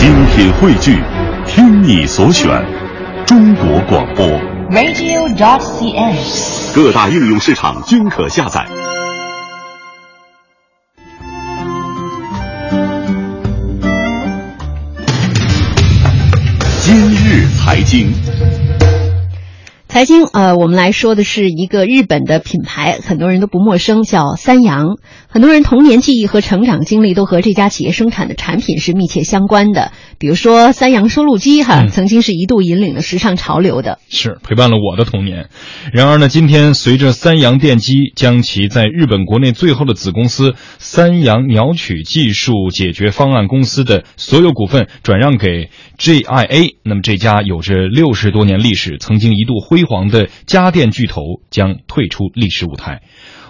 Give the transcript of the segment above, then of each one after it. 精品汇聚，听你所选，中国广播 radio.cn， 各大应用市场均可下载。今日财经，我们来说的是一个日本的品牌，很多人都不陌生，叫三洋。很多人童年记忆和成长经历都和这家企业生产的产品是密切相关的。比如说三洋收录机曾经是一度引领了时尚潮流的，是陪伴了我的童年。然而呢，今天随着三洋电机将其在日本国内最后的子公司三洋鸟取技术解决方案公司的所有股份转让给 GIA， 那么这家有着60多年历史，曾经一度辉煌的家电巨头将退出历史舞台。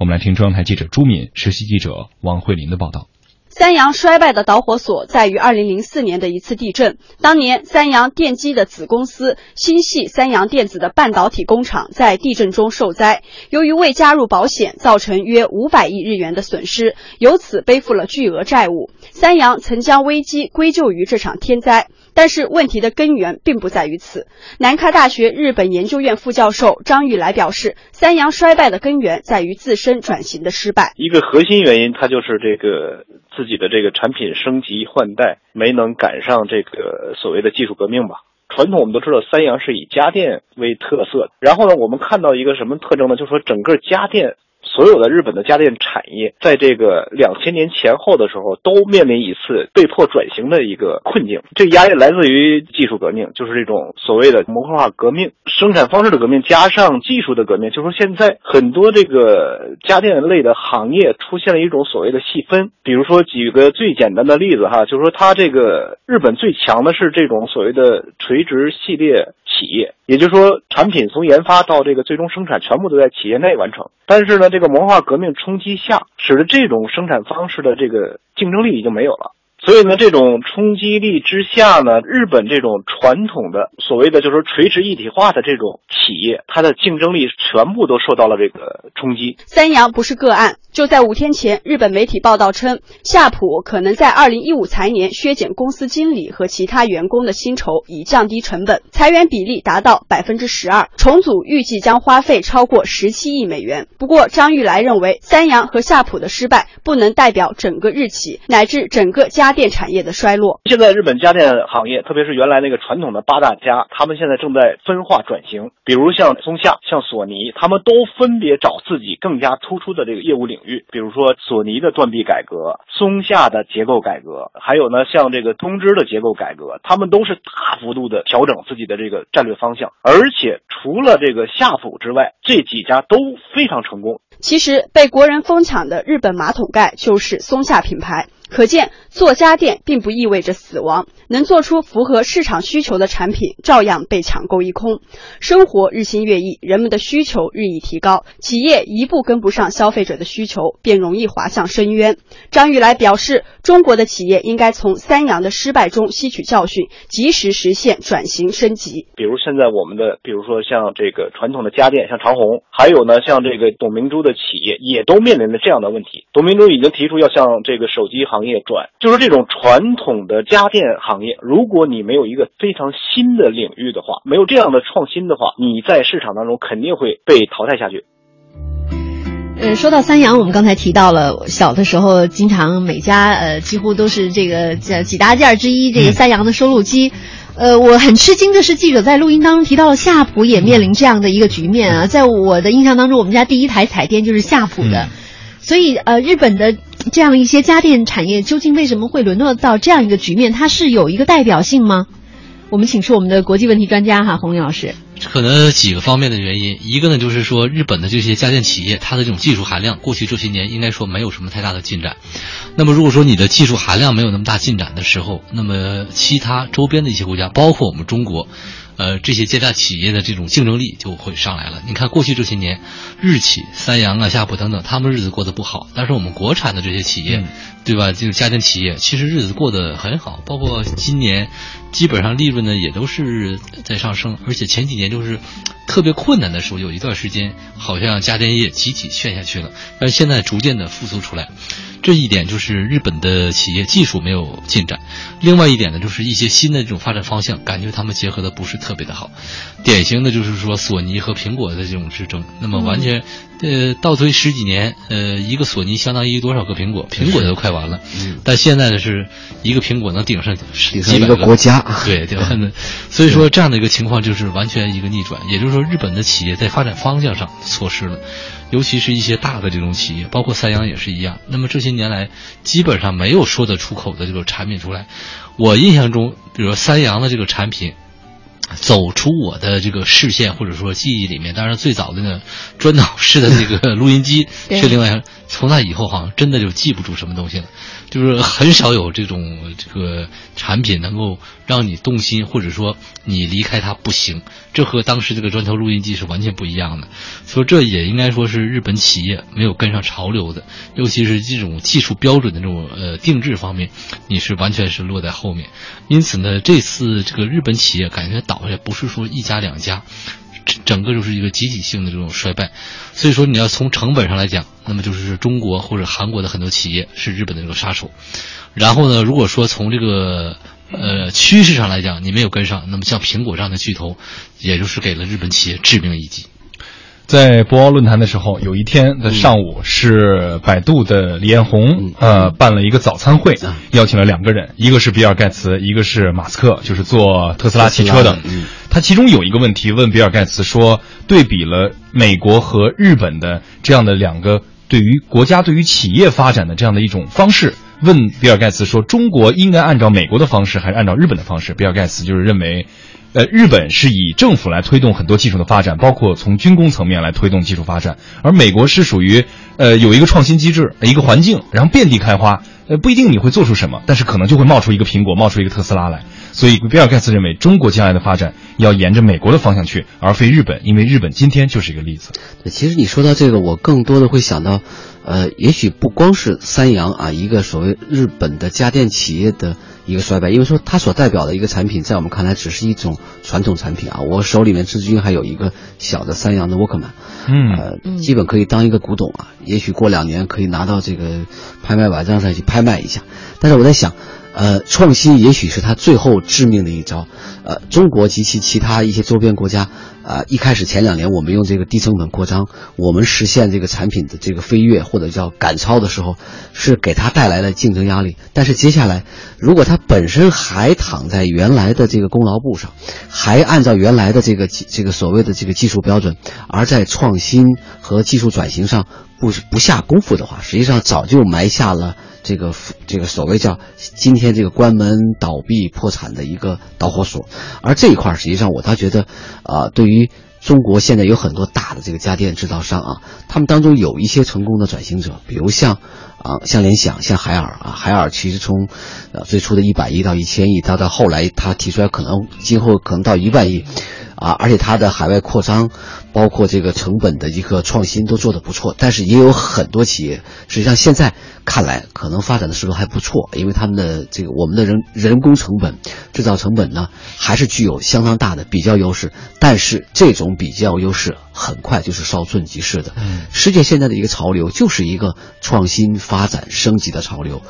我们来听中央台记者朱敏、实习记者王慧琳的报道。三洋衰败的导火索在于2004年的一次地震。当年三洋电机的子公司新系三洋电子的半导体工厂在地震中受灾，由于未加入保险，造成约500亿日元的损失，由此背负了巨额债务。三洋曾将危机归咎于这场天灾，但是问题的根源并不在于此。南开大学日本研究院副教授张玉来表示，三洋衰败的根源在于自身转型的失败。一个核心原因，它就是这个自己的这个产品升级换代没能赶上这个所谓的技术革命吧。传统我们都知道三洋是以家电为特色的，然后呢，我们看到一个什么特征呢？就是说整个家电，所有的日本的家电产业在这个2000年前后的时候都面临一次被迫转型的一个困境。这个压力来自于技术革命，就是这种所谓的模块化革命，生产方式的革命加上技术的革命，就是说现在很多这个家电类的行业出现了一种所谓的细分。比如说举个最简单的例子就是说它这个日本最强的是这种所谓的垂直系列企业，也就是说产品从研发到这个最终生产全部都在企业内完成。但是呢，这个模块革命冲击下，使得这种生产方式的这个竞争力已经没有了。所以呢，这种冲击力之下呢，日本这种传统的所谓的就是垂直一体化的这种企业，它的竞争力全部都受到了这个冲击。三洋不是个案，就在5天前，日本媒体报道称，夏普可能在2015财年削减公司经理和其他员工的薪酬，以降低成本，裁员比例达到 12%， 重组预计将花费超过17亿美元。不过张玉来认为，三洋和夏普的失败不能代表整个日企乃至整个家电产业的衰落。现在日本家电行业，特别是原来那个传统的八大家，他们现在正在分化转型。比如像松下、像索尼，他们都分别找自己更加突出的这个业务领域。比如说索尼的断臂改革，松下的结构改革，还有呢像这个东芝的结构改革，他们都是大幅度的调整自己的这个战略方向。而且除了这个夏普之外，这几家都非常成功。其实被国人疯抢的日本马桶盖就是松下品牌。可见做家电并不意味着死亡，能做出符合市场需求的产品照样被抢购一空。生活日新月异，人们的需求日益提高，企业一步跟不上消费者的需求，便容易滑向深渊。张玉来表示，中国的企业应该从三洋的失败中吸取教训，及时实现转型升级。比如现在我们的，比如说像这个传统的家电，像长虹，还有呢像这个董明珠的企业，也都面临着这样的问题。董明珠已经提出要向这个手机行业转，就是这种传统的家电行业，如果你没有一个非常新的领域的话，没有这样的创新的话，你在市场当中肯定会被淘汰下去。说到三洋，我们刚才提到了小的时候经常每家几乎都是这个几大件之一，这个三洋的收录机。我很吃惊的是，记者在录音当中提到了夏普也面临这样的一个局面啊。在我的印象当中，我们家第一台彩电就是夏普的，所以日本的这样一些家电产业究竟为什么会沦落到这样一个局面？它是有一个代表性吗？我们请出我们的国际问题专家洪云老师。可能几个方面的原因，一个呢就是说日本的这些家电企业，它的这种技术含量过去这些年应该说没有什么太大的进展。那么如果说你的技术含量没有那么大进展的时候，那么其他周边的一些国家，包括我们中国，这些家电企业的这种竞争力就会上来了。你看过去这些年，日企三洋夏普等等，他们日子过得不好，但是我们国产的这些企业，对吧，这个家电企业其实日子过得很好，包括今年基本上利润呢也都是在上升，而且前几年就是特别困难的时候，有一段时间好像家电业集体陷下去了，但是现在逐渐的复苏出来。这一点就是日本的企业技术没有进展，另外一点呢，就是一些新的这种发展方向，感觉他们结合的不是特别的好。典型的就是说索尼和苹果的这种之争，那么完全倒推十几年，一个索尼相当于多少个苹果？苹果都快完了，但现在的是一个苹果能顶上几百个国家，对吧？所以说这样的一个情况就是完全一个逆转，也就是说日本的企业在发展方向上错失了，尤其是一些大的这种企业，包括三洋也是一样。那么这些年来基本上没有说得出口的这种产品出来。我印象中，比如说三洋的这个产品走出我的这个视线或者说记忆里面，当然最早的呢砖头式的那个录音机是另外，从那以后好像真的就记不住什么东西了，就是很少有这种这个产品能够让你动心，或者说你离开它不行，这和当时这个砖头录音机是完全不一样的。所以这也应该说是日本企业没有跟上潮流的，尤其是这种技术标准的这种定制方面，你是完全是落在后面。因此呢，这次这个日本企业感觉倒下不是说一家两家，整个就是一个集体性的这种衰败。所以说你要从成本上来讲，那么就是中国或者韩国的很多企业是日本的这个杀手。然后呢，如果说从这个趋势上来讲你没有跟上，那么像苹果这样的巨头也就是给了日本企业致命一击。在博鳌论坛的时候，有一天的上午是百度的李彦宏办了一个早餐会，邀请了两个人，一个是比尔盖茨，一个是马斯克，就是做特斯拉汽车的。他其中有一个问题问比尔盖茨说，对比了美国和日本的这样的两个对于国家对于企业发展的这样的一种方式，问比尔盖茨说中国应该按照美国的方式还是按照日本的方式。比尔盖茨就是认为日本是以政府来推动很多技术的发展，包括从军工层面来推动技术发展，而美国是属于有一个创新机制，一个环境，然后遍地开花，不一定你会做出什么，但是可能就会冒出一个苹果，冒出一个特斯拉来。所以比尔盖茨认为中国将来的发展要沿着美国的方向去，而非日本，因为日本今天就是一个例子。对，其实你说到这个，我更多的会想到也许不光是三洋啊，一个所谓日本的家电企业的一个衰败，因为说它所代表的一个产品在我们看来只是一种传统产品啊。我手里面至今还有一个小的三洋的 Walkman， 基本可以当一个古董啊，也许过2年可以拿到这个拍卖网站上去拍卖一下。但是我在想创新也许是它最后致命的一招。中国及其他一些周边国家一开始前2年我们用这个低成本扩张，我们实现这个产品的这个飞跃或者叫赶超的时候，是给它带来了竞争压力。但是接下来如果它本身还躺在原来的这个功劳簿上，还按照原来的这个所谓的这个技术标准，而在创新和技术转型上不下功夫的话，实际上早就埋下了这个所谓叫今天这个关门倒闭破产的一个导火索。而这一块实际上我倒觉得对于中国现在有很多大的这个家电制造商啊，他们当中有一些成功的转型者，比如像联想，像海尔啊。海尔其实从最初的100亿到1000亿，到后来他提出来可能今后可能到1万亿啊，而且它的海外扩张，包括这个成本的一个创新都做得不错。但是也有很多企业实际上现在看来可能发展的势头还不错，因为他们的这个我们的人工成本、制造成本呢还是具有相当大的比较优势。但是这种比较优势很快就是稍纵即逝的。世界现在的一个潮流就是一个创新发展升级的潮流，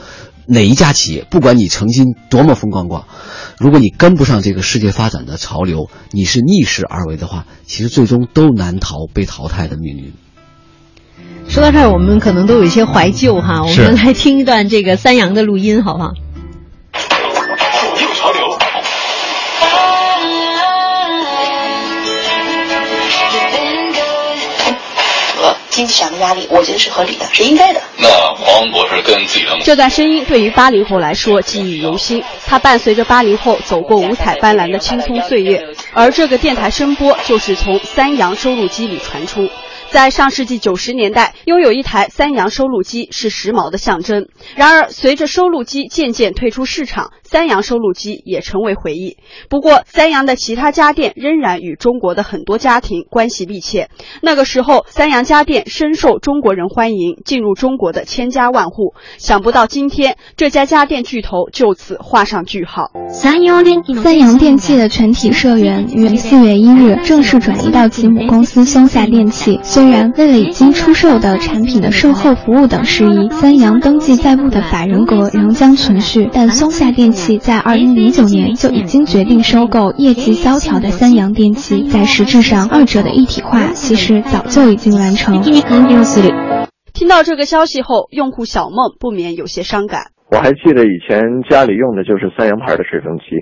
哪一家企业不管你曾经多么风光过，如果你跟不上这个世界发展的潮流，你是逆势而为的话，其实最终都难逃被淘汰的命运。说到这儿，我们可能都有一些怀旧哈，我们来听一段这个三洋的录音好不好？经济上的压力，我觉得是合理的，是应该的。那王博士跟自己的这段声音对于八零后来说记忆犹新，它伴随着八零后走过五彩斑斓的青葱岁月。而这个电台声波就是从三洋收录机里传出。在上世纪90年代，拥有一台三洋收录机是时髦的象征。然而，随着收录机渐渐退出市场，三洋收录机也成为回忆。不过，三洋的其他家电仍然与中国的很多家庭关系密切。那个时候，三洋家电深受中国人欢迎，进入中国的千家万户。想不到今天，这家家电巨头就此画上句号。三洋电器的全体社员于4月1日正式转移到其母公司松下电器。虽然为了已经出售的产品的售后服务等事宜，三洋登记在沪的法人格仍将存续，但松下电器在2009年就已经决定收购业绩萧条的三洋电器，在实质上二者的一体化其实早就已经完成。听到这个消息后，用户小梦不免有些伤感。我还记得以前家里用的就是三洋牌的水蒸气，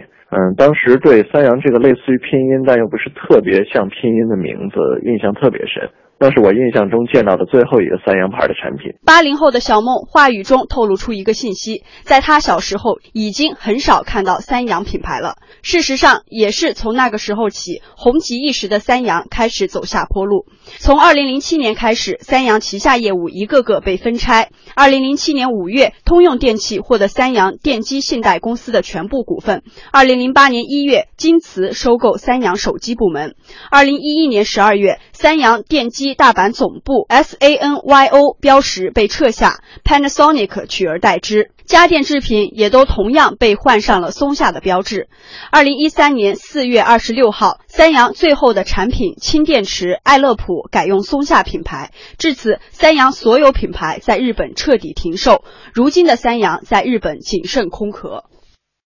当时对三洋这个类似于拼音但又不是特别像拼音的名字印象特别深，那是我印象中见到的最后一个三洋牌的产品。80后的小梦话语中透露出一个信息，在她小时候已经很少看到三洋品牌了。事实上，也是从那个时候起，红极一时的三洋开始走下坡路。从2007年开始，三洋旗下业务一个个被分拆。2007年5月，通用电气获得三洋电机信贷公司的全部股份。2008年1月，京瓷收购三洋手机部门。2011年12月，三洋电机大阪总部 SANYO 标识被撤下， Panasonic 取而代之，家电制品也都同样被换上了松下的标志。2013年4月26号，三洋最后的产品氢电池爱乐普改用松下品牌，至此三洋所有品牌在日本彻底停售，如今的三洋在日本仅剩空壳。